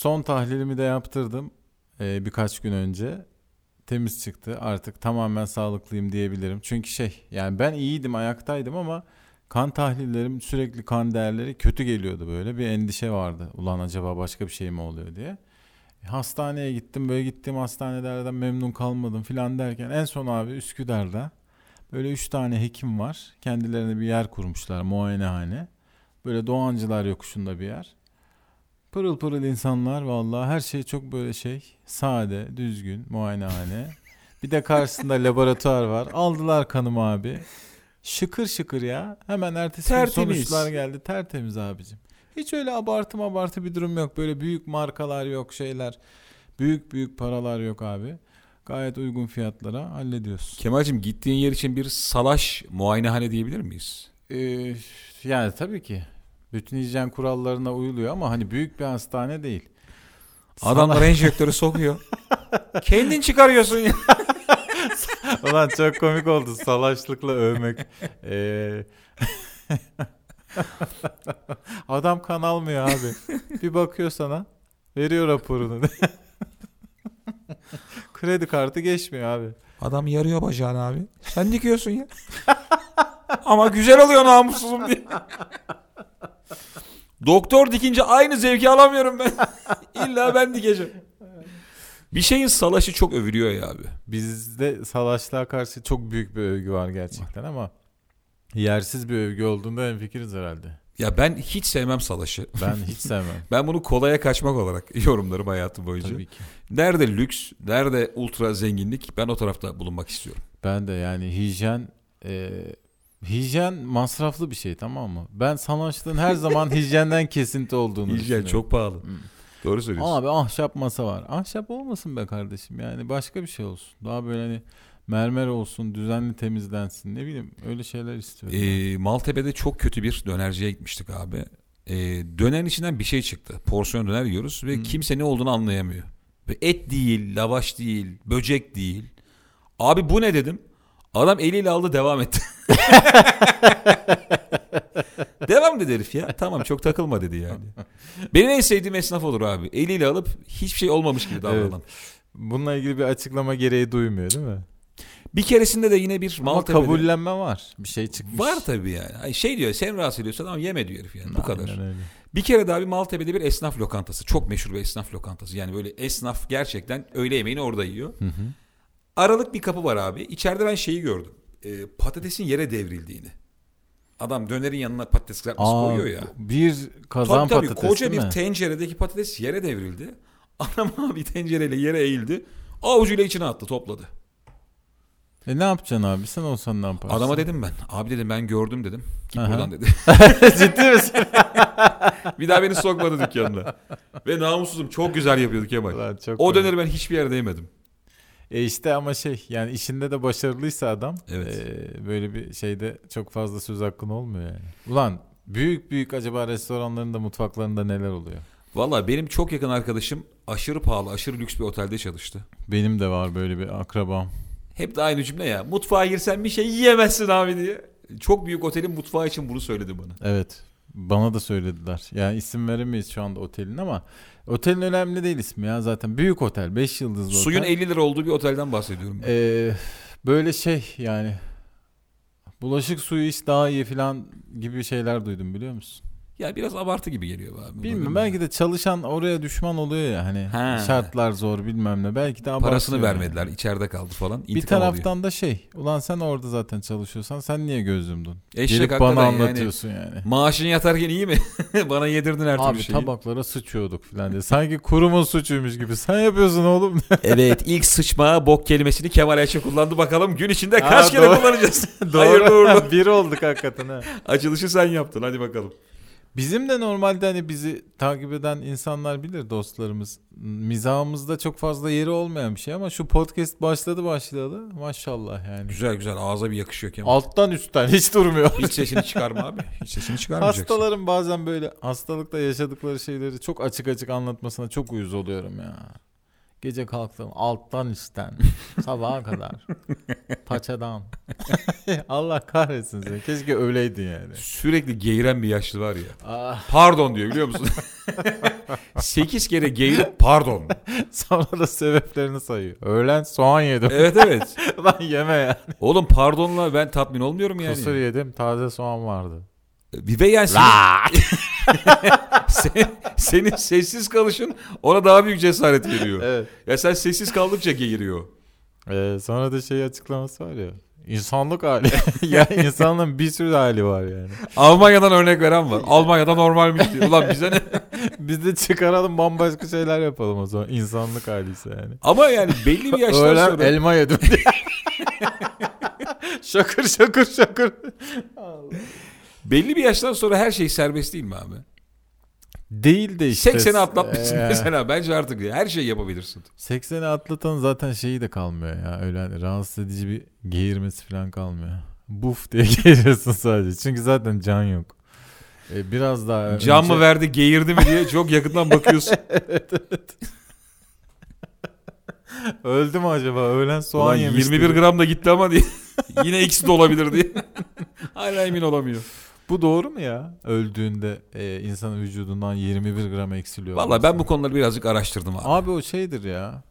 Son tahlilimi de yaptırdım birkaç gün önce. Temiz çıktı. Artık tamamen sağlıklıyım diyebilirim. Çünkü yani ben iyiydim, ayaktaydım ama kan tahlillerim, sürekli kan değerleri kötü geliyordu böyle. Bir endişe vardı. Ulan acaba başka bir şey mi oluyor diye. Hastaneye gittim. Böyle gittiğim hastanelerden memnun kalmadım filan derken en son abi Üsküdar'da böyle 3 tane hekim var. Kendilerine bir yer kurmuşlar, muayenehane. Böyle Doğancılar yokuşunda bir yer. Pırıl pırıl insanlar, vallahi her şey çok böyle sade, düzgün, muayenehane. Bir de karşısında laboratuvar var. Aldılar kanımı abi. Şıkır şıkır ya. Hemen ertesi gün sonuçlar geldi. Tertemiz abicim. Hiç öyle abartı bir durum yok. Böyle büyük markalar yok, şeyler. Büyük paralar yok abi. Gayet uygun fiyatlara hallediyorsun. Kemal'cim, gittiğin yer için bir salaş muayenehane diyebilir miyiz? Yani tabii ki. Bütün hijyen kurallarına uyuluyor ama hani büyük bir hastane değil. Adamlar enjektörü sokuyor. Kendin çıkarıyorsun ya. Ulan çok komik oldu salaşlıkla övmek. Adam kan almıyor abi. Bir bakıyor sana, veriyor raporunu. Kredi kartı geçmiyor abi. Adam yarıyor bacağını abi. Sen dikiyorsun ya. Ama güzel oluyor namussuzum diye. Doktor dikince aynı zevki alamıyorum ben. İlla ben dikeceğim. Bir şeyin salaşı çok övülüyor ya abi. Bizde salaşlığa karşı çok büyük bir övgü var gerçekten ama yersiz bir övgü olduğunda hemfikiriz herhalde. Ya ben hiç sevmem salaşı. Ben hiç sevmem. Ben bunu kolaya kaçmak olarak yorumlarım hayatım boyunca. Tabii ki. Nerede lüks, nerede ultra zenginlik, ben o tarafta bulunmak istiyorum. Ben de yani hijyen masraflı bir şey, tamam mı? Ben salaşlığın her zaman hijyenden kesinti olduğunu düşünüyorum. Hijyen çok pahalı. Doğru söylüyorsun. Abi ahşap masa var. Ahşap olmasın be kardeşim. Yani başka bir şey olsun. Daha böyle mermer olsun, düzenli temizlensin. Ne bileyim, öyle şeyler istiyorum. Maltepe'de çok kötü bir dönerciye gitmiştik abi. Dönerin içinden bir şey çıktı. Porsiyon döner yiyoruz ve kimse ne olduğunu anlayamıyor. Et değil, lavaş değil, böcek değil. Abi bu ne dedim. Adam eliyle aldı, devam etti. Devam dedi herif ya. Tamam, çok takılma dedi yani. Benim en sevdiğim esnaf olur abi. Eliyle alıp hiçbir şey olmamış gibi davranan. Evet. Bununla ilgili bir açıklama gereği duymuyor değil mi? Bir keresinde de yine bir Maltepe'de. Ama kabullenme var. Bir şey çıkmış. Var tabii yani. Diyor, sen rahatsız ediyorsan tamam yeme diyor herif yani. Aynen bu kadar. Öyle. Bir kere daha bir Maltepe'de bir esnaf lokantası. Çok meşhur bir esnaf lokantası. Yani böyle esnaf gerçekten öğle yemeğini orada yiyor. Hı hı. Aralık bir kapı var abi. İçeride ben gördüm. Patatesin yere devrildiğini. Adam dönerin yanına patates kızartması koyuyor ya. Bir kazan tabii, patates değil mi? Koca bir tenceredeki patates yere devrildi. Adam abi tencereyle yere eğildi. Avucuyla içine attı, topladı. Ne yapacaksın abi? Sen olsan ne yaparsın? Adama dedim ben. Abi dedim, ben gördüm dedim. Git buradan dedi. Ciddi misin? Bir daha beni sokmadı dükkanına. Ve namussuzum, çok güzel yapıyorduk Kemal. O döneri ben hiçbir yerde yemedim. Ama yani işinde de başarılıysa adam, evet. Böyle bir şeyde çok fazla söz hakkın olmuyor yani. Ulan büyük acaba restoranlarında, mutfaklarında neler oluyor? Valla benim çok yakın arkadaşım aşırı pahalı, aşırı lüks bir otelde çalıştı. Benim de var böyle bir akrabam. Hep de aynı cümle ya, mutfağa girsen bir şey yiyemezsin abi diye. Çok büyük otelin mutfağı için bunu söyledi bana. Evet. Bana da söylediler. Yani isim veremeyiz şu anda otelin ama otelin önemli değil ismi ya zaten. Büyük otel, 5 yıldızlı otel. Suyun 50 lira olduğu bir otelden bahsediyorum. Böyle yani bulaşık suyu iç daha iyi falan gibi şeyler duydum, biliyor musun? Ya biraz abartı gibi geliyor abi. Bilmiyorum, belki de çalışan oraya düşman oluyor ya hani. Şartlar zor bilmem ne, belki de abartıyor. Parasını vermediler yani. İçeride kaldı falan. Bir taraftan oluyor. Da ulan sen orada zaten çalışıyorsan sen niye göz yumdun? Gelip bana anlatıyorsun yani. Maaşın yatarken iyi mi? Bana yedirdin her türlü şeyi. Abi tabaklara sıçıyorduk falan diye. Sanki kurumun suçuymuş gibi. Sen yapıyorsun oğlum. Evet, ilk sıçma bok kelimesini Kemal Ayşe kullandı, bakalım gün içinde kaç kere kullanacağız. Hayırlı uğurlu. Bir olduk hakikaten ha. Açılışı sen yaptın, hadi bakalım. Bizim de normalde bizi takip eden insanlar bilir, dostlarımız. Mizahımızda çok fazla yeri olmayan bir şey ama şu podcast başladı maşallah yani. Güzel ağza bir yakışıyor Kemal. Alttan üstten hiç durmuyor. Hiç sesini çıkarma abi. Hiç sesini çıkarmayacaksın. Hastaların bazen böyle hastalıkta yaşadıkları şeyleri çok açık anlatmasına çok uyuz oluyorum ya. Gece kalktım alttan üstten sabaha kadar paçadan. Allah kahretsin seni. Keşke öyleydin yani. Sürekli geğiren bir yaşlı var ya. Pardon diyor biliyor musun? 8 kere geğirip pardon. Sonra da sebeplerini sayıyor. Öğlen soğan yedim. Evet evet. Lan yeme yani. Oğlum pardonla ben tatmin olmuyorum yani. Kusur yedim, taze soğan vardı. Vive yani senin sessiz kalışın ona daha büyük cesaret veriyor. Evet. Ya sen sessiz kaldıkça geğiriyor. Sonra da şey açıklaması var ya. İnsanlık hali. Ya insanlığın bir sürü hali var yani. Almanya'dan örnek veren var. Almanya'da normalmiş diyor. Ulan bize ne? Biz de çıkaralım bambaşka şeyler yapalım o zaman. İnsanlık haliyse yani. Ama yani belli bir yaştan öğlen sonra. Elma yedim diye. Şakır şakır şakır. Allah. Belli bir yaştan sonra her şey serbest değil mi abi? Değil de işte. 80'i atlatmışsın mesela. Bence artık her şeyi yapabilirsin. 80'i atlatan zaten şeyi de kalmıyor ya. Öyle rahatsız edici bir geğirmesi falan kalmıyor. Buf diye geğiriyorsun sadece. Çünkü zaten can yok. Biraz daha... Can önce... mı verdi geğirdi mi diye çok yakından bakıyorsun. Evet evet. Öldü mü acaba? Öğlen soğan ulan yemişti. 21 gram da gitti ama diye. Yine eksi de olabilir diye. Hala emin olamıyor. Bu doğru mu ya? Öldüğünde insanın vücudundan 21 gram eksiliyor. Valla ben bu konuları birazcık araştırdım abi. Abi o şeydir ya.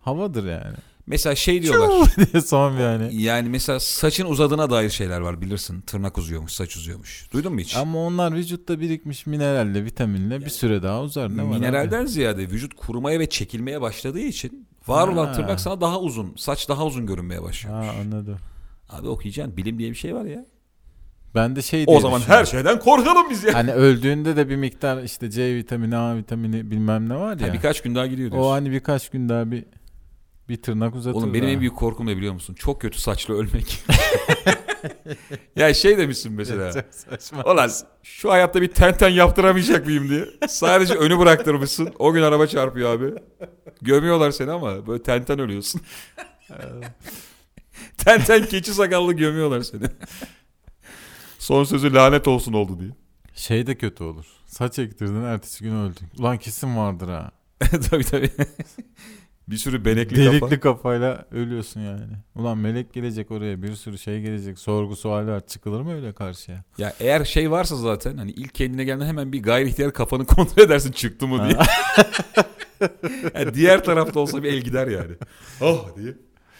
Havadır yani. Mesela şey diyorlar. diye son bir yani. Yani mesela saçın uzadığına dair şeyler var bilirsin. Tırnak uzuyormuş, saç uzuyormuş. Duydun mu hiç? Ama onlar vücutta birikmiş mineralle, vitaminle yani bir süre daha uzar. Ne mineralden var ziyade vücut kurumaya ve çekilmeye başladığı için var olan tırnak sana daha uzun, saç daha uzun görünmeye başlıyormuş. Ha, anladım. Abi okuyacaksın. Bilim diye bir şey var ya. Ben de şey diye o zaman her şeyden korkalım biz ya. Hani öldüğünde de bir miktar işte C vitamini, A vitamini bilmem ne var ya. Ha, birkaç gün daha gidiyor diyorsun. O hani birkaç gün daha bir tırnak uzatır. Oğlum benim en büyük korkum ne biliyor musun? Çok kötü saçlı ölmek. Ya şey demişsin mesela. Çok saçma. Ulan şu hayatta bir ten yaptıramayacak mıyım diye. Sadece önü bıraktırmışsın. O gün araba çarpıyor abi. Gömüyorlar seni ama böyle ten ölüyorsun. ten keçi sakallı gömüyorlar seni. Son sözü lanet olsun oldu diye. Şey de kötü olur. Saç ektirdin ertesi gün öldün. Ulan kesin vardır ha. Tabii. Bir sürü benekli delikli kafayla ölüyorsun yani. Ulan melek gelecek oraya, bir sürü şey gelecek. Sorgu suali var. Çıkılır mı öyle karşıya? Ya eğer şey varsa zaten hani ilk kendine geldiğinde hemen bir gayri ihtiyar kafanı kontrol edersin çıktı mı diye. Yani diğer tarafta olsa bir el gider yani. Oh diye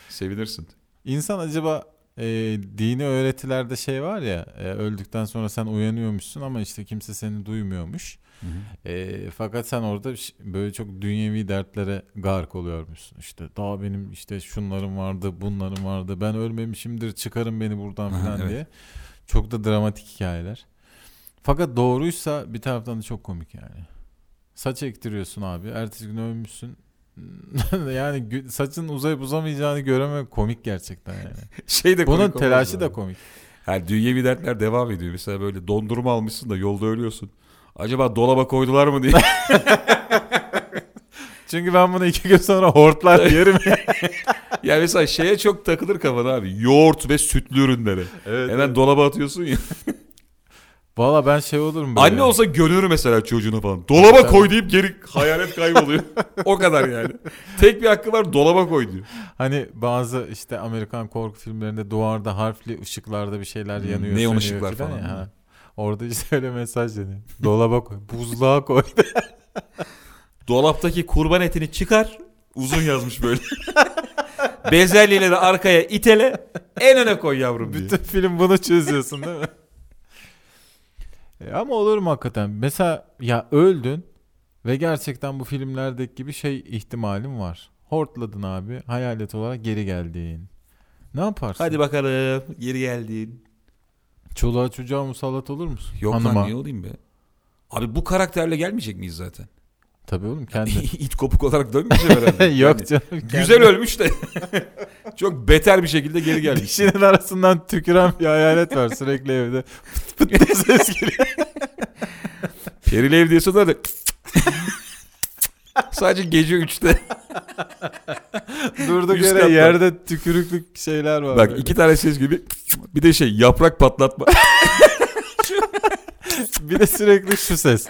sevinirsin. İnsan acaba... dini öğretilerde şey var ya öldükten sonra sen uyanıyormuşsun ama işte kimse seni duymuyormuş. Hı hı. Fakat sen orada böyle çok dünyevi dertlere gark oluyormuşsun. İşte daha benim işte şunlarım vardı, bunlarım vardı. Ben ölmemişimdir, çıkarın beni buradan falan evet. diye. Çok da dramatik hikayeler. Fakat doğruysa bir taraftan da çok komik yani. Saç ektiriyorsun abi. Ertesi gün ölmüşsün. Yani saçın uzayıp uzamayacağını göremek komik gerçekten yani. Şey de bunun telaşı da komik. Yani dünyevi dertler devam ediyor. Mesela böyle dondurma almışsın da yolda ölüyorsun. Acaba dolaba koydular mı diye. Çünkü ben bunu 2 gün sonra hortlar yerim. Yani mesela şeye çok takılır kafada abi. Yoğurt ve sütlü ürünleri. Evet, hemen evet. Dolaba atıyorsun ya. Valla ben şey olurum böyle. Anne olsa görür mesela çocuğuna falan. Dolaba evet, koy deyip geri hayalet kayboluyor. O kadar yani. Tek bir hakkı var, dolaba koy diyor. Hani bazı işte Amerikan korku filmlerinde duvarda harfli ışıklarda bir şeyler yanıyor. Neon ışıklar falan. Ya. Orada işte öyle mesaj deniyor. Dolaba koy. Buzluğa koy. Dolaptaki kurban etini çıkar. Uzun yazmış böyle. Bezelyeleri arkaya itele. En öne koy yavrum diye. Bütün film bunu çözüyorsun değil mi? Ama olur mu hakikaten? Mesela ya öldün ve gerçekten bu filmlerdeki gibi şey ihtimalim var. Hortladın abi. Hayalet olarak geri geldin. Ne yaparsın? Hadi bakalım. Geri geldin. Çoluğa çocuğa musallat olur musun? Yok hanıma. Lan niye olayım be? Abi bu karakterle gelmeyecek miyiz zaten? Tabii oğlum kendi. İt kopuk olarak dönmeyeceğim herhalde. Yok canım. Yani, güzel ölmüş de çok beter bir şekilde geri gelmiş. Dişinin arasından tüküren bir hayalet var sürekli evde. Fıt fıt diye ses geliyor. Perili ev diye sorular da sadece gece 3'te. Durduk yere yerde tükürüklük şeyler var. Bak böyle. 2 tane ses gibi bir de şey yaprak patlatma. Bir de sürekli şu ses.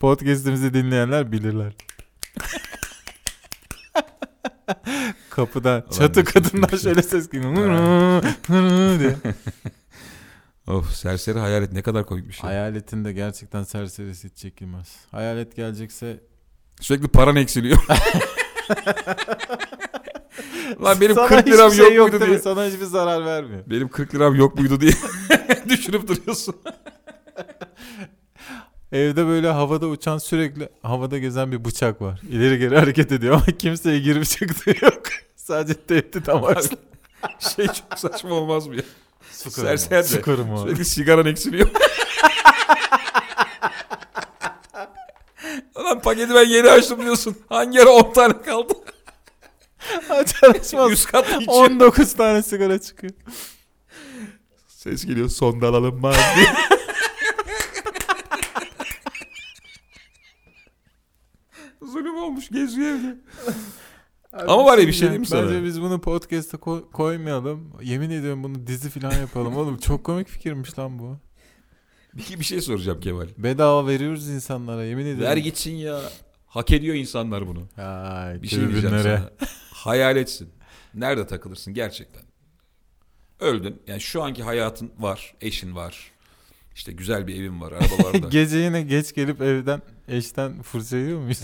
Podcast'imizi dinleyenler bilirler. kapıda çatı kadından şöyle ses geliyor. Of, serseri hayalet ne kadar komik bir şey. Hayaletin de gerçekten serserisi hiç çekilmez. Hayalet gelecekse sürekli paran eksiliyor. Lan benim sana 40 liram şey yok muydu diye. Sana hiçbir zarar vermiyor. Benim 40 liram yok muydu diye düşünüp duruyorsun. Evde böyle havada uçan, sürekli havada gezen bir bıçak var. İleri geri hareket ediyor ama kimseye girip çıktığı yok. Sadece tehdit amaçlı. Şey çok saçma olmaz mı ya? Sıkarım abi. Sürekli sigaran eksiliyor. Lan paketi ben yeni açtım diyorsun. Hangi ara 10 tane kaldı? Açamazsın. 100 kat içiyor. 19 tane sigara çıkıyor. Ses geliyor. Sonda alalım mı? Zulüm olmuş. Geziyor evde. Abi ama var ya, bir şey diyeyim sana. Bence biz bunu podcast'a koymayalım. Yemin ediyorum bunu dizi falan yapalım oğlum. Çok komik fikirmiş lan bu. Bir şey soracağım Kemal. Bedava veriyoruz insanlara, yemin ediyorum. Ver gitsin ya. Hak ediyor insanlar bunu. Ay, bir şey diyeceğim sana. Hayal etsin. Nerede takılırsın gerçekten? Öldün. Yani şu anki hayatın var. Eşin var. İşte güzel bir evin var. Arabalarda. Gece yine geç gelip evden, eşten fırça yiyor muyuz?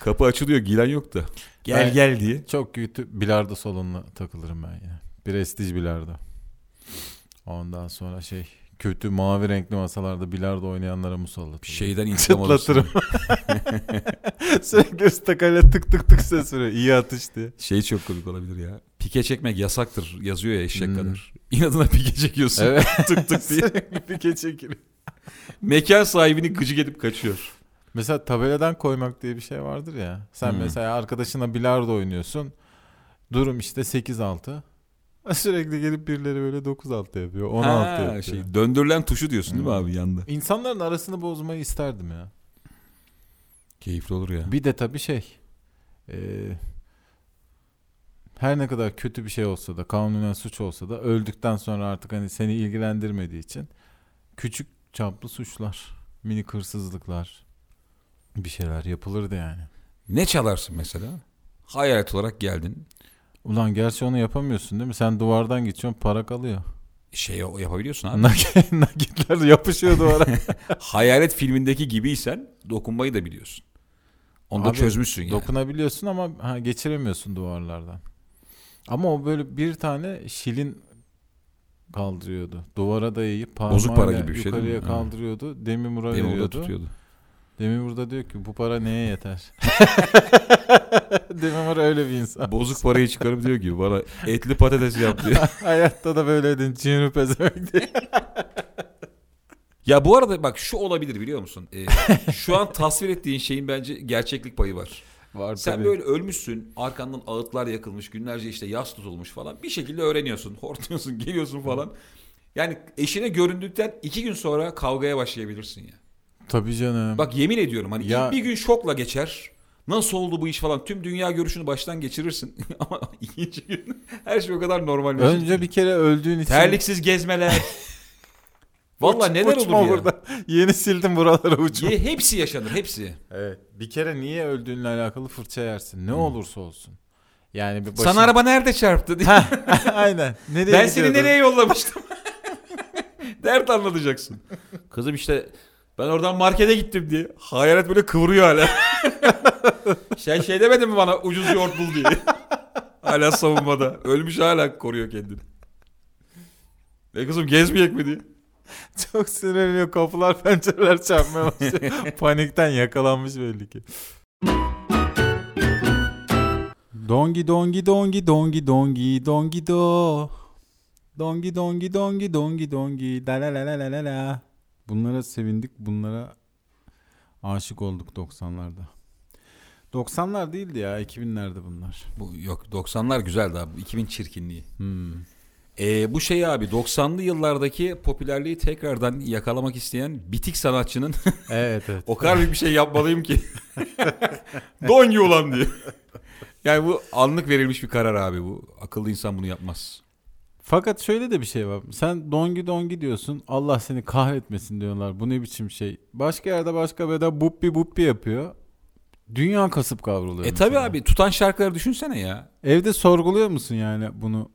Kapı açılıyor, giren yok da. Gel diye. Çok kötü bilardo salonuna takılırım ben yine. Prestij bilardo. Ondan sonra kötü mavi renkli masalarda bilardo oynayanlara musallat. Şeyden intikam alırım. Sürekli stakayla tık tık tık ses veriyor. İyi atış diye. Çok komik olabilir ya. Pike çekmek yasaktır yazıyor ya eşek kadar. İnadına pike çekiyorsun. Evet. Tık tık diye. Sürekli pike çekilir. Mekan sahibini gıcık edip kaçıyor. Mesela tabeladan koymak diye bir şey vardır ya. Sen mesela arkadaşına bilardo oynuyorsun. Durum 8-6. Sürekli gelip birileri böyle 9-6 yapıyor, 16 yapıyor. Döndürülen tuşu diyorsun değil mi abi yanda? İnsanların arasını bozmayı isterdim ya. Keyifli olur ya. Bir de tabii her ne kadar kötü bir şey olsa da, kanunen suç olsa da, öldükten sonra artık seni ilgilendirmediği için küçük çaplı suçlar, minik hırsızlıklar, bir şeyler yapılırdı yani. Ne çalarsın mesela? Hayalet olarak geldin. Ulan gerçi onu yapamıyorsun değil mi? Sen duvardan geçiyorsun, para kalıyor. Yapabiliyorsun abi. Nakitler yapışıyor duvara. Hayalet filmindeki gibiysen dokunmayı da biliyorsun. Onu da çözmüşsün yani. Dokunabiliyorsun ama geçiremiyorsun duvarlardan. Ama o böyle bir tane şilin kaldırıyordu. Duvara dayayıp parmağıyla yukarıya kaldırıyordu. Demirmur'a veriyordu. Demirmur'da tutuyordu. Demirmur'da diyor ki bu para neye yeter? Demirmur öyle bir insan. Bozuk parayı çıkarıp diyor ki bana etli patates yap diyor. Hayatta da böyleydin. Çin'i pezemek diyor. Ya bu arada bak şu olabilir biliyor musun? Şu an tasvir ettiğin şeyin bence gerçeklik payı var. Var sen tabii. Böyle ölmüşsün, arkandan ağıtlar yakılmış, günlerce yas tutulmuş falan. Bir şekilde öğreniyorsun, hortluyorsun, geliyorsun falan. Yani eşine göründükten 2 gün sonra kavgaya başlayabilirsin ya. Tabii canım. Bak yemin ediyorum ya, bir gün şokla geçer. Nasıl oldu bu iş falan. Tüm dünya görüşünü baştan geçirirsin. Ama 2. gün her şey o kadar normal. Önce bir kere öldüğün için. Terliksiz gezmeler. Valla neler olur ya. Burada. Yeni sildim buralara uçma. Hepsi yaşanır, hepsi. Evet. Bir kere niye öldüğünle alakalı fırça yersin. Ne olursa olsun. Yani bir sana araba nerede çarptı diye. Aynen. Nereye ben seni nereye yollamıştım. Dert anlatacaksın. Kızım ben oradan markete gittim diye. Hayalet böyle kıvırıyor hala. Sen demedin mi bana ucuz yoğurt bul diye. Hala savunmada. Ölmüş hala koruyor kendini. Ne kızım gezmeyecek mi diye. Çok sinirleniyor. Kapılar pencereler çarpmaya başlıyor. Panikten yakalanmış belli ki. Dongi dongi dongi dongi dongi dongi do. Dongi dongi dongi dongi dongi da la la la la la. Bunlara sevindik, bunlara aşık olduk 90'larda. 90'lar değildi ya, 2000'lerde bunlar. Yok 90'lar güzeldi abi, 2000 çirkinliği. Bu abi 90'lı yıllardaki popülerliği tekrardan yakalamak isteyen bitik sanatçının evet. O kadar bir şey yapmalıyım ki dongi ulan diye. Yani bu anlık verilmiş bir karar abi bu. Akıllı insan bunu yapmaz. Fakat şöyle de bir şey var. Sen dongi dongi diyorsun. Allah seni kahretmesin diyorlar. Bu ne biçim şey. Başka yerde başka beda buppi buppi yapıyor. Dünya kasıp kavruluyor. Tabi abi, tutan şarkıları düşünsene ya. Evde sorguluyor musun yani bunu?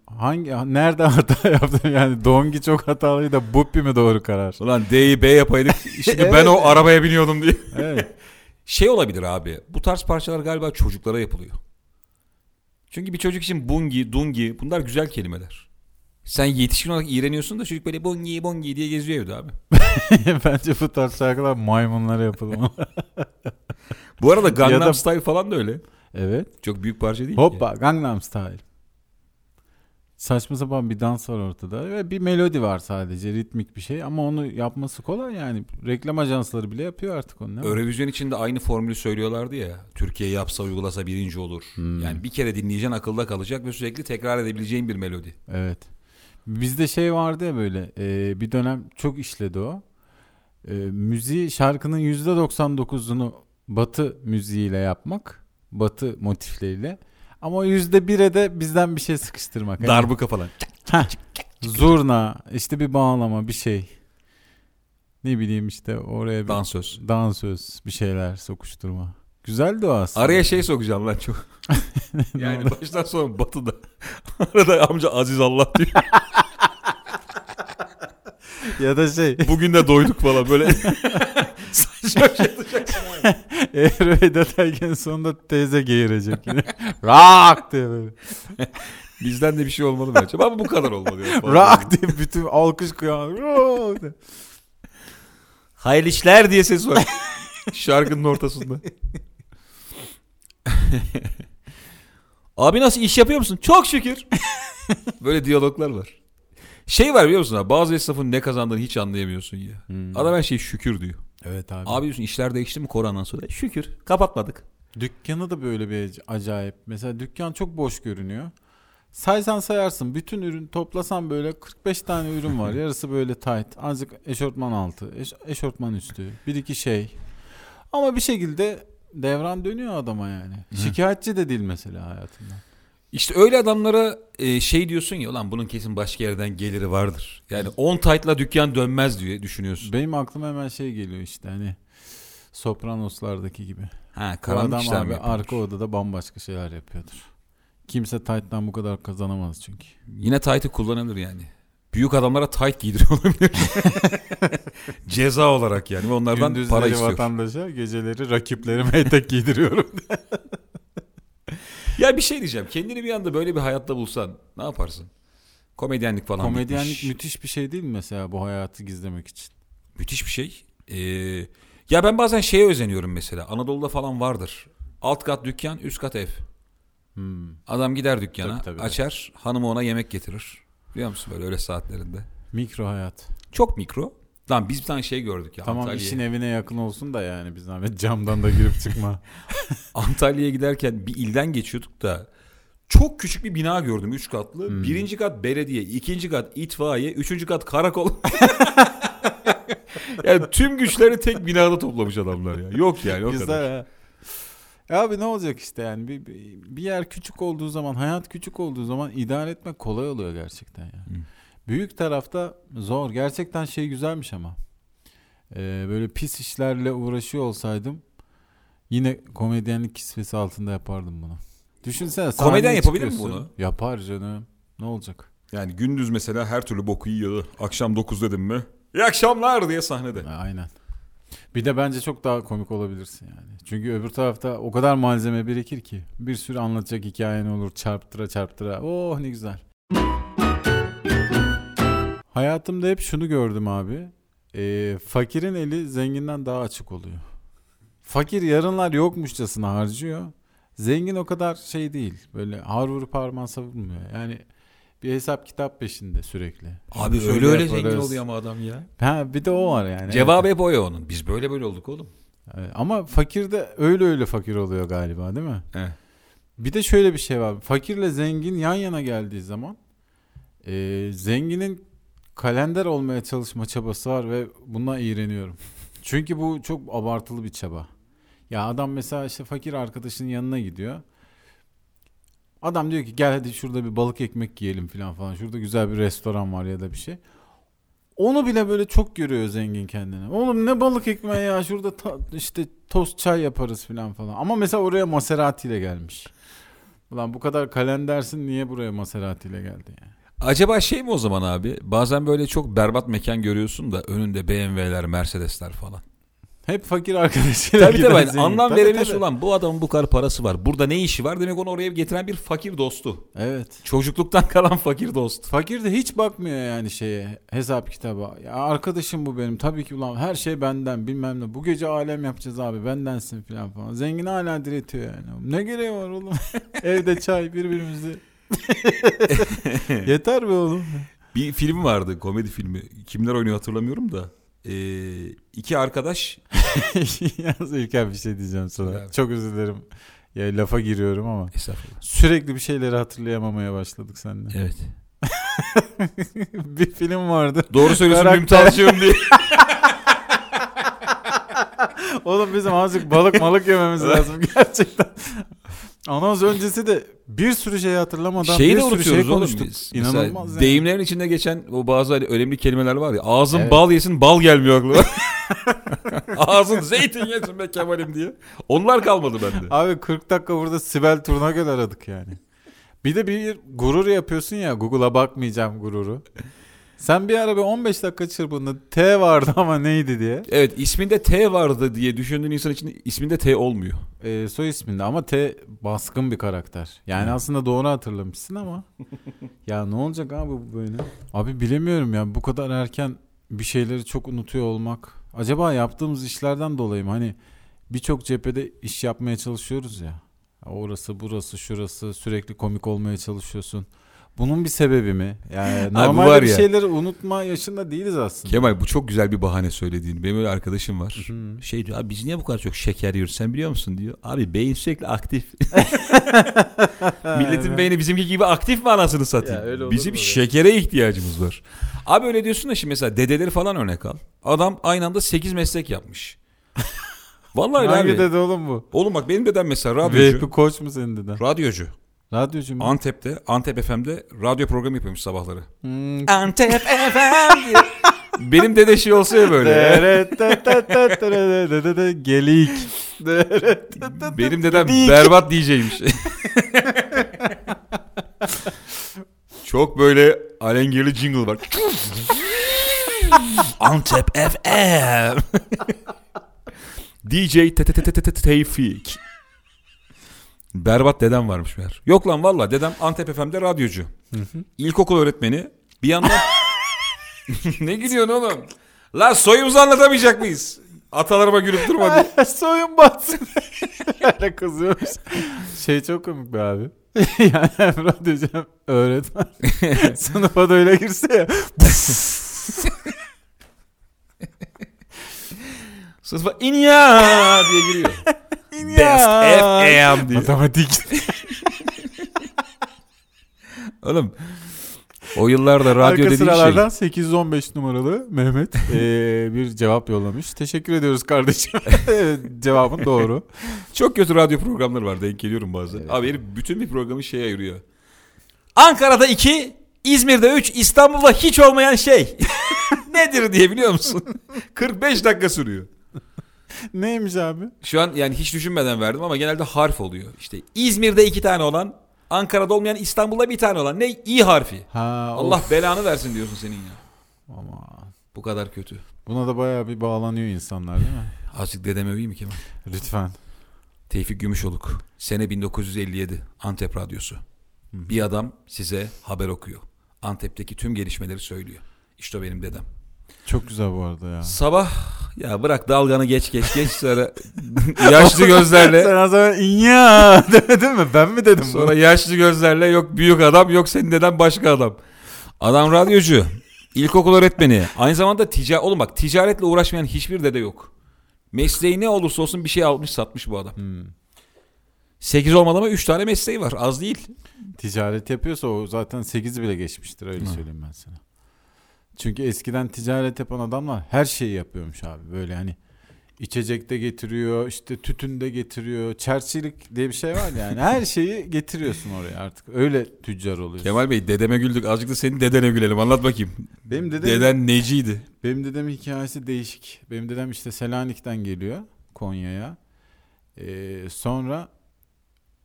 Nerede hata yaptın yani? Dongi çok hatalıydı da Buppi mi doğru karar? Ulan D'yi B yapaydık. Şimdi evet. Ben o arabaya biniyordum diye. Evet. Şey olabilir abi. Bu tarz parçalar galiba çocuklara yapılıyor. Çünkü bir çocuk için bungi, dungi bunlar güzel kelimeler. Sen yetişkin olarak iğreniyorsun da çocuk böyle bungi bungi diye geziyor evde abi. Bence bu tarz şarkılar maymunlara yapılmalı. Bu arada Gangnam Style falan da öyle. Evet. Çok büyük parça değil mi? Hoppa yani. Gangnam Style. Saçma sapan bir dans var ortada ve bir melodi var sadece, ritmik bir şey ama onu yapması kolay yani. Reklam ajansları bile yapıyor artık onu. Eurovision için de aynı formülü söylüyorlardı ya. Türkiye yapsa uygulasa birinci olur. Yani bir kere dinleyeceksin, akılda kalacak ve sürekli tekrar edebileceğin bir melodi. Evet. Bizde şey vardı ya böyle bir dönem çok işledi o. Müziği şarkının %99'unu Batı müziğiyle yapmak, Batı motifleriyle. Ama %1'e de bizden bir şey sıkıştırmak. Yani. Darbuka falan. Zurna, işte bir bağlama, bir şey. Ne bileyim işte oraya bir dansöz bir şeyler sokuşturma. Güzeldi o aslında. Araya şey sokacağım lan çok. Yani baştan sonra Batı'da. Arada amca Aziz Allah diyor. Ya da şey. Bugün de doyduk falan böyle. Saçma şey atacaksın abi. Erveda derken sonunda teyze geğirecek yine. Rock diye böyle. Bizden de bir şey olmadı bence. Ama bu kadar olmadı. Rock diye bütün alkış kıyan. Hayırlı işler diye ses var. Şarkının ortasında. Abi nasıl iş yapıyor musun? Çok şükür. Böyle diyaloglar var. Şey var biliyor musun abi, bazı esnafın ne kazandığını hiç anlayamıyorsun ya. Adam her şey şükür diyor. Evet abi. Abi diyorsun işler değişti mi koronadan sonra? Şükür kapatmadık. Dükkanı da böyle bir acayip. Mesela dükkan çok boş görünüyor. Saysan sayarsın, bütün ürün toplasan böyle 45 tane ürün var. Yarısı böyle tight. Azıcık eşortman altı, eşortman üstü. Bir iki şey. Ama bir şekilde devran dönüyor adama yani. Şikayetçi de değil mesela hayatından. İşte öyle adamlara şey diyorsun ya, ulan bunun kesin başka yerden geliri vardır. Yani 10 tight'la dükkan dönmez diye düşünüyorsun. Benim aklıma hemen şey geliyor işte hani Sopranos'lardaki gibi. Ha, karanlık işler mi yapıyordur? Arka odada bambaşka şeyler yapıyordur. Kimse tight'tan bu kadar kazanamaz çünkü. Yine tight'ı kullanılır yani. Büyük adamlara tight giydir olabilir. Ceza olarak yani. Onlardan gündüzleri para istiyor. Vatandaşa, geceleri rakiplerime etek giydiriyorum. Ya bir şey diyeceğim. Kendini bir anda böyle bir hayatta bulsan ne yaparsın? Komedyenlik falan. Komedyenlik bitmiş. Müthiş bir şey değil mi mesela bu hayatı gizlemek için? Müthiş bir şey. Ya ben bazen şeye özeniyorum mesela. Anadolu'da falan vardır. Alt kat dükkan, üst kat ev. Adam gider dükkana, tabii. Açar, hanımı ona yemek getirir. Biliyor musun böyle öyle saatlerinde? Mikro hayat. Çok mikro. Lan biz bir tane şey gördük ya. Tamam Antalya'ya. İşin evine yakın olsun da yani biz zahmet camdan da girip çıkma. Antalya'ya giderken bir ilden geçiyorduk da çok küçük bir bina gördüm, 3 katlı. 1. kat belediye, 2. kat itfaiye, 3. kat karakol. Yani tüm güçleri tek binada toplamış adamlar ya. Yok yani o güzel kadar. Ya abi ne olacak işte yani bir yer küçük olduğu zaman, hayat küçük olduğu zaman idare etmek kolay oluyor gerçekten ya. Yani. Büyük tarafta zor. Gerçekten şey güzelmiş ama. Böyle pis işlerle uğraşıyor olsaydım yine komedyenlik kisvesi altında yapardım bunu. Düşünsene. Komedyen yapabilir mi bunu? Yapar canım. Ne olacak? Yani gündüz mesela her türlü boku yiyordu. Akşam 9 dedim mi? İyi akşamlar diye sahnede. Aynen. Bir de bence çok daha komik olabilirsin yani. Çünkü öbür tarafta o kadar malzeme birikir ki. Bir sürü anlatacak hikayen olur. Çarptıra çarptıra. Oh ne güzel. Hayatımda hep şunu gördüm abi. Fakirin eli zenginden daha açık oluyor. Fakir yarınlar yokmuşçasına harcıyor. Zengin o kadar şey değil. Böyle har vurup parmağı savurmuyor. Yani bir hesap kitap peşinde sürekli. Abi şöyle öyle yaparız. Zengin oluyor ama adam ya. Ha, bir de o var yani. Cevabı hep o ya onun. Biz böyle olduk oğlum. Ama fakir de öyle fakir oluyor galiba değil mi? He. Bir de şöyle bir şey var. Fakirle zengin yan yana geldiği zaman zenginin kalender olmaya çalışma çabası var ve bundan iğreniyorum. Çünkü bu çok abartılı bir çaba. Ya adam mesela işte fakir arkadaşının yanına gidiyor. Adam diyor ki gel hadi şurada bir balık ekmek yiyelim falan. Şurada güzel bir restoran var ya da bir şey. Onu bile böyle çok görüyor zengin kendine. Oğlum ne balık ekmeği ya, şurada işte tost çay yaparız falan. Ama mesela oraya Maserati ile gelmiş. Ulan bu kadar kalendersin, niye buraya Maserati ile geldi yani? Acaba şey mi o zaman abi? Bazen böyle çok berbat mekan görüyorsun da önünde BMW'ler, Mercedes'ler falan. Hep fakir arkadaşıyla giden zengin. Tabii anlam veremiyorsun, ulan bu adamın bu kadar parası var. Burada ne işi var? Demek onu oraya getiren bir fakir dostu. Evet. Çocukluktan kalan fakir dost. Fakir de hiç bakmıyor yani şeye, hesap kitaba. Ya arkadaşım bu benim. Tabii ki ulan her şey benden, bilmem ne. Bu gece alem yapacağız abi, bendensin falan. Zengin hala diretiyor yani. Ne gereği var oğlum? Evde çay, birbirimizi. Yeter be oğlum. Bir film vardı, komedi filmi. Kimler oynuyor hatırlamıyorum da. İki arkadaş. Yalnız İlker, bir şey diyeceğim sana. Evet. Çok özür dilerim. Ya lafa giriyorum ama. Estağfurullah. Sürekli bir şeyleri hatırlayamamaya başladık seninle. Evet. Bir film vardı. Doğru söylüyorsun Mümtazcığım diye. Oğlum bizim azıcık balık malık yememiz lazım gerçekten. Anons öncesi de bir sürü şey hatırlamadan şeyi bir sürü şey konuştuk. İnanılmaz yani. Deyimlerin içinde geçen o bazı önemli kelimeler var ya. Ağzın evet. Bal yesin, bal gelmiyor aklıma. Ağzın zeytin yesin be Kemal'im diye. Onlar kalmadı bende. Abi 40 dakika burada Sibel Turnagöl aradık yani. Bir de bir gurur yapıyorsun ya, Google'a bakmayacağım gururu. Sen bir ara bir 15 dakika çırpındın. T vardı ama neydi diye. Evet, isminde T vardı diye düşündüğün insan için isminde T olmuyor. Soy isminde ama T baskın bir karakter. Yani aslında doğru hatırlamışsın ama. Ya ne olacak abi bu böyle? Abi bilemiyorum ya, bu kadar erken bir şeyleri çok unutuyor olmak. Acaba yaptığımız işlerden dolayı mı? Hani birçok cephede iş yapmaya çalışıyoruz ya. Orası, burası, şurası, sürekli komik olmaya çalışıyorsun. Bunun bir sebebi mi? Yani normalde bir şeyleri unutma yaşında değiliz aslında. Kemal bu çok güzel bir bahane söylediğin. Benim öyle arkadaşım var. Hı-hı. Şey diyor, abi biz niye bu kadar çok şeker yiyoruz sen biliyor musun diyor. Abi beyin sürekli aktif. Milletin evet. Beyni bizimki gibi aktif mi anasını satayım? Ya, bizim şekere ihtiyacımız var. Abi öyle diyorsun da şimdi mesela dedeleri falan örnek al. Adam aynı anda 8 meslek yapmış. Vallahi hangi abi. Dede oğlum bu? Oğlum bak benim dedem mesela radyocu. Vehbi Koç mu senin deden? Radyocu. Radyocu mu? Antep'te, Antep FM'de radyo programı yapıyormuş sabahları. Hmm. Antep FM diye. Benim dede şey olsa ya böyle. Gelik. Benim dedem berbat DJ'ymiş. Çok böyle alengirli jingle var. Antep FM. DJ Tevfik. Berbat dedem varmış meğer. Yok lan valla dedem Antep FM'de radyocu. Hı hı. İlkokul öğretmeni. Bir yandan... Ne gidiyorsun oğlum? Lan soyumuzu anlatamayacak mıyız? Atalarıma gülüp durma diye. Soyum batsın. Öyle kızıyormuş. Şey çok komik be abi. Yani hem radyocu hem öğretmen. Sınıfa da öyle girse ya. Sınıfa in ya diye giriyor. Best FM diyor. Matematik. Oğlum o yıllarda radyo dediğin şey. Arka sıralardan 815 numaralı Mehmet bir cevap yollamış. Teşekkür ediyoruz kardeşim. Cevabın doğru. Çok kötü radyo programları var, denk geliyorum bazen. Evet. Abi bütün bir programı şeye ayırıyor. Ankara'da 2, İzmir'de 3, İstanbul'da hiç olmayan şey. Nedir diye biliyor musun? 45 dakika sürüyor. Neymiş abi? Şu an yani hiç düşünmeden verdim ama genelde harf oluyor. İşte İzmir'de 2 tane olan, Ankara'da olmayan, İstanbul'da 1 tane olan. Ne? İ harfi. Ha, Allah belanı versin diyorsun senin ya. Aman. Bu kadar kötü. Buna da bayağı bir bağlanıyor insanlar değil mi? Azıcık dedem öveyim mi Kemal? Lütfen. Tevfik Gümüşoluk. Sene 1957. Antep Radyosu. Hı. Bir adam size haber okuyor. Antep'teki tüm gelişmeleri söylüyor. İşte benim dedem. Çok güzel bu arada ya. Sabah ya bırak dalganı geç sonra yaşlı gözlerle. Sen az önce inya demedin mi? Ben mi dedim? Sonra bunu? Yaşlı gözlerle yok büyük adam yok senin deden başka adam. Adam radyocu, ilkokul öğretmeni. Aynı zamanda oğlum bak ticaretle uğraşmayan hiçbir dede yok. Mesleği ne olursa olsun bir şey almış satmış bu adam. 8 olmadan ama 3 tane mesleği var, az değil. Ticaret yapıyorsa o zaten 8'i bile geçmiştir öyle söyleyeyim ben sana. Çünkü eskiden ticaret yapan adamlar her şeyi yapıyormuş abi. Böyle hani İçecek de getiriyor, işte tütün de getiriyor, çerçilik diye bir şey var yani. Her şeyi getiriyorsun oraya artık. Öyle tüccar oluyorsun. Kemal Bey, dedeme güldük. Azıcık da senin dedene gülelim. Anlat bakayım. Benim dedem, deden neciydi? Benim dedemin hikayesi değişik. Benim dedem işte Selanik'ten geliyor Konya'ya. Sonra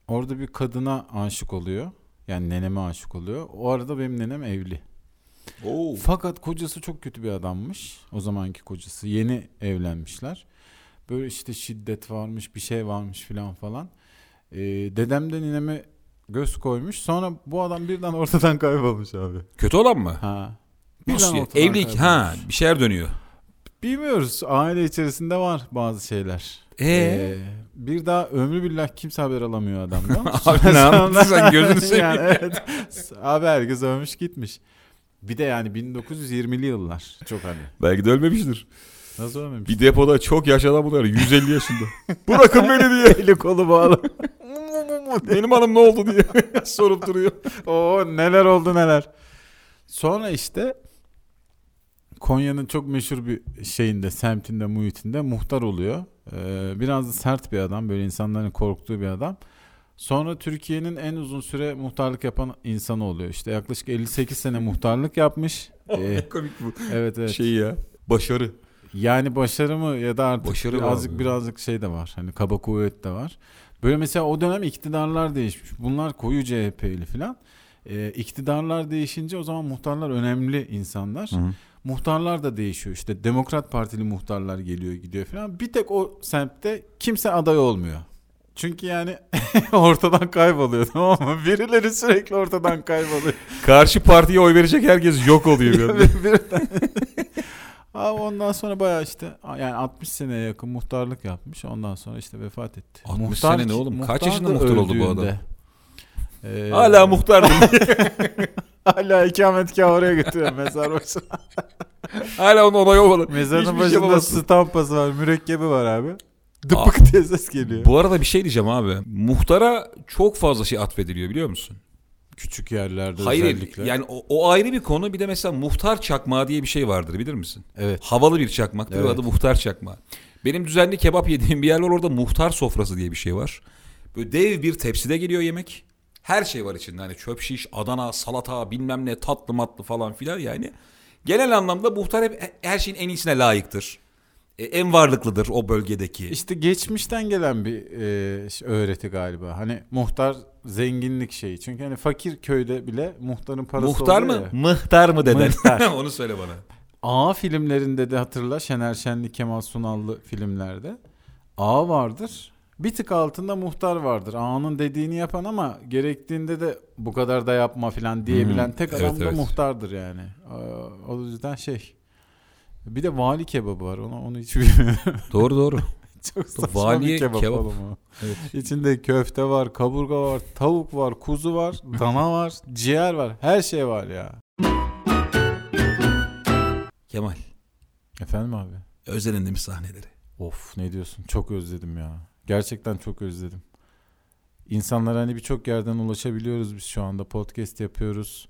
orada bir kadına aşık oluyor. Yani neneme aşık oluyor. O arada benim nenem evli. Oo. Fakat kocası çok kötü bir adammış. O zamanki kocası. Yeni evlenmişler. Böyle işte şiddet varmış, bir şey varmış filan falan. Dedem de nineme göz koymuş. Sonra bu adam birden ortadan kaybolmuş abi. Kötü olan mı? Ha. Nasıl? Evlilik kaybolmuş. Ha, bir şeyler dönüyor. Bilmiyoruz. Aile içerisinde var bazı şeyler. Bir daha ömrü billah kimse haber alamıyor adamdan. Abi ne anlattıysan gözünü seveyim. Yani, evet. Abi herkes ölmüş gitmiş. Bir de yani 1920'li yıllar. Çok hani. Belki de ölmemiştir. Nasıl ölmemiş? Bir depoda çok yaşanan bunlar. 150 yaşında. Bırakın beni diye. Eli kolu bağlı. Benim hanım ne oldu diye sorup duruyor. Oo, neler oldu neler. Sonra işte Konya'nın çok meşhur bir şeyinde, semtinde, muhitinde muhtar oluyor. Biraz da sert bir adam. Böyle insanların korktuğu bir adam. Sonra Türkiye'nin en uzun süre muhtarlık yapan insanı oluyor. İşte yaklaşık 58 sene muhtarlık yapmış. Komik bu. Evet. Şey ya, başarı. Yani başarı mı ya da artık başarı birazcık şey de var. Hani kaba kuvvet de var. Böyle mesela o dönem iktidarlar değişmiş. Bunlar koyu CHP'li falan. İktidarlar değişince o zaman muhtarlar önemli insanlar. Hı-hı. Muhtarlar da değişiyor. İşte Demokrat Partili muhtarlar geliyor gidiyor falan. Bir tek o semtte kimse aday olmuyor. Çünkü yani ortadan kayboluyor, tamam mı? Birileri sürekli ortadan kayboluyor. Karşı partiye oy verecek herkes yok oluyor. Abi ondan sonra bayağı işte yani 60 seneye yakın muhtarlık yapmış. Ondan sonra işte vefat etti. 60 muhtar, sene ne oğlum? Kaç yaşında muhtar oldu bu adam? Hala muhtar değil. Hala ikametgahı oraya götürüyor mezar başına. Hala onun onayı olmadı. Mezarın başında stampası var, mürekkebi var abi. Dıpık diye ses geliyor. Bu arada bir şey diyeceğim abi. Muhtara çok fazla şey atfediliyor biliyor musun? Küçük yerlerde hayır, özellikle. Yani o ayrı bir konu. Bir de mesela muhtar çakmağı diye bir şey vardır bilir misin? Evet. Havalı bir çakmaktır. Evet. Adı muhtar çakmağı. Benim düzenli kebap yediğim bir yer var, orada muhtar sofrası diye bir şey var. Böyle dev bir tepside geliyor yemek. Her şey var içinde. Hani çöp şiş, Adana, salata, bilmem ne, tatlı matlı falan filan yani. Genel anlamda muhtar hep her şeyin en iyisine layıktır. En varlıklıdır o bölgedeki. İşte geçmişten gelen bir öğreti galiba. Hani muhtar zenginlik şeyi. Çünkü hani fakir köyde bile muhtarın parası muhtar oluyor. Muhtar mı? Mıhtar mı deden? Mıhtar. Onu söyle bana. Ağa filmlerinde de hatırla. Şener Şenli, Kemal Sunallı filmlerde. Ağa vardır. Bir tık altında muhtar vardır. Ağanın dediğini yapan ama gerektiğinde de bu kadar da yapma falan diyebilen tek adam da muhtardır yani. O yüzden şey... Bir de vali kebabı var. Onu hiç bilmiyorum. Doğru. Çok saçma vali bir kebap oğlum o. Evet. İçinde köfte var, kaburga var, tavuk var, kuzu var, dana var, ciğer var. Her şey var ya. Kemal. Efendim abi? Özledin mi sahneleri? Of, ne diyorsun? Çok özledim ya. Gerçekten çok özledim. İnsanlara hani birçok yerden ulaşabiliyoruz biz şu anda. Podcast yapıyoruz.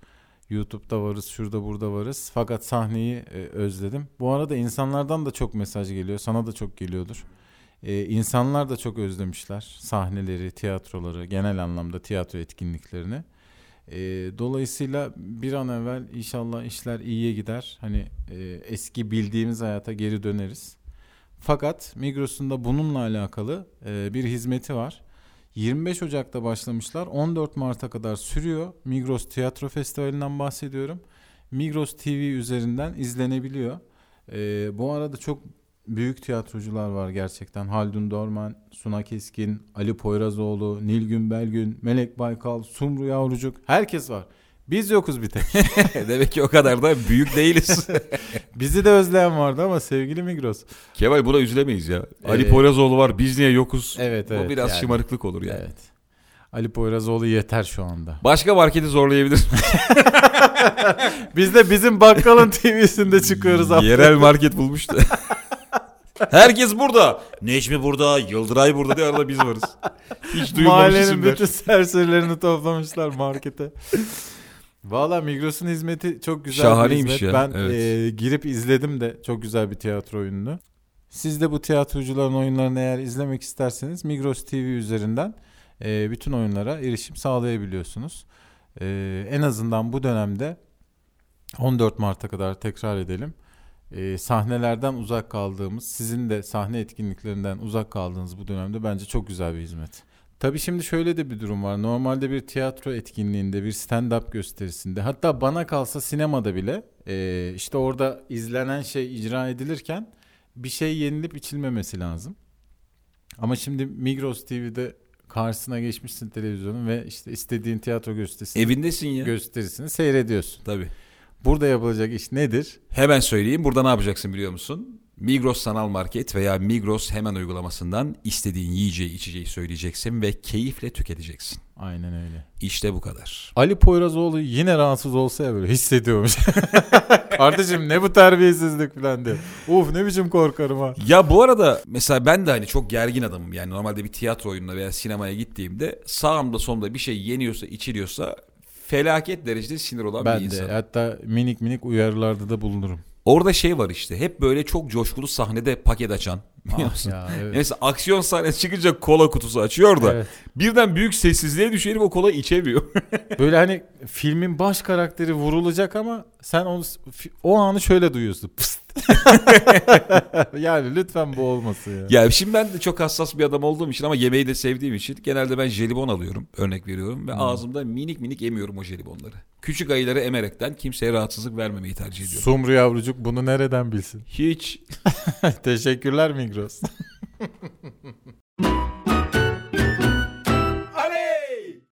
YouTube'da varız, şurada burada varız. Fakat sahneyi özledim. Bu arada insanlardan da çok mesaj geliyor. Sana da çok geliyordur. İnsanlar da çok özlemişler. Sahneleri, tiyatroları, genel anlamda tiyatro etkinliklerini. Dolayısıyla bir an evvel inşallah işler iyiye gider. Hani eski bildiğimiz hayata geri döneriz. Fakat Migros'un da bununla alakalı bir hizmeti var. 25 Ocak'ta başlamışlar. 14 Mart'a kadar sürüyor. Migros Tiyatro Festivali'nden bahsediyorum. Migros TV üzerinden izlenebiliyor. Bu arada çok büyük tiyatrocular var gerçekten. Haldun Dorman, Suna Keskin, Ali Poyrazoğlu, Nilgün Belgün, Melek Baykal, Sumru Yavrucuk. Herkes var. Biz yokuz bir tek. Demek ki o kadar da büyük değiliz. Bizi de özleyen vardı ama sevgili Migros. Kemal, buna üzülemeyiz ya. Ali Poyrazoğlu var, biz niye yokuz? Evet, o biraz yani. Şımarıklık olur yani. Evet. Ali Poyrazoğlu yeter şu anda. Başka marketi zorlayabilir. Biz de bizim bakkalın TV'sinde çıkıyoruz. Yerel market bulmuştu. Herkes burada. Necmi burada, Yıldıray burada diye arada biz varız. Hiç duyulmamış isimler. Mahallenin bütün serserilerini toplamışlar markete. Valla Migros'un hizmeti çok güzel. Şahaneymiş bir hizmet. Ya. Ben girip izledim de çok güzel bir tiyatro oyununu. Siz de bu tiyatrocuların oyunlarını eğer izlemek isterseniz Migros TV üzerinden bütün oyunlara erişim sağlayabiliyorsunuz. En azından bu dönemde 14 Mart'a kadar tekrar edelim. Sahnelerden uzak kaldığımız, sizin de sahne etkinliklerinden uzak kaldığınız bu dönemde bence çok güzel bir hizmet. Tabii şimdi şöyle de bir durum var. Normalde bir tiyatro etkinliğinde, bir stand-up gösterisinde, hatta bana kalsa sinemada bile işte orada izlenen şey icra edilirken bir şey yenilip içilmemesi lazım. Ama şimdi Migros TV'de karşısına geçmişsin televizyonun ve işte istediğin tiyatro gösterisini, evindesin ya, gösterisini seyrediyorsun. Tabii. Burada yapılacak iş nedir? Hemen söyleyeyim. Burada ne yapacaksın biliyor musun? Migros Sanal Market veya Migros Hemen uygulamasından istediğin yiyeceği, içeceği söyleyeceksin ve keyifle tüketeceksin. Aynen öyle. İşte bu kadar. Ali Poyrazoğlu yine rahatsız olsa ya, böyle hissediyormuş. Kardeşim ne bu terbiyesizlik falan diye. Uf, ne biçim korkarım ha. Ya bu arada mesela ben de hani çok gergin adamım. Yani normalde bir tiyatro oyununa veya sinemaya gittiğimde sağımda solumda bir şey yeniyorsa, içiliyorsa felaket derecede sinir olan ben bir insan. Ben de hatta minik minik uyarılarda da bulunurum. Orada şey var işte, hep böyle çok coşkulu sahnede paket açan. Ya, evet. Mesela aksiyon sahnesi çıkınca kola kutusu açıyor da, evet, birden büyük sessizliğe düşüyor, o kola içemiyor. Böyle hani filmin baş karakteri vurulacak ama sen o anı şöyle duyuyorsun. Yani lütfen bu olmasın ya. Ya şimdi ben de çok hassas bir adam olduğum için ama yemeği de sevdiğim için genelde ben jelibon alıyorum, örnek veriyorum ve ağzımda minik minik emiyorum o jelibonları. Küçük ayıları emerekten kimseye rahatsızlık vermemeyi tercih ediyorum. Sumru yavrucuk bunu nereden bilsin? Hiç. Teşekkürler Migros.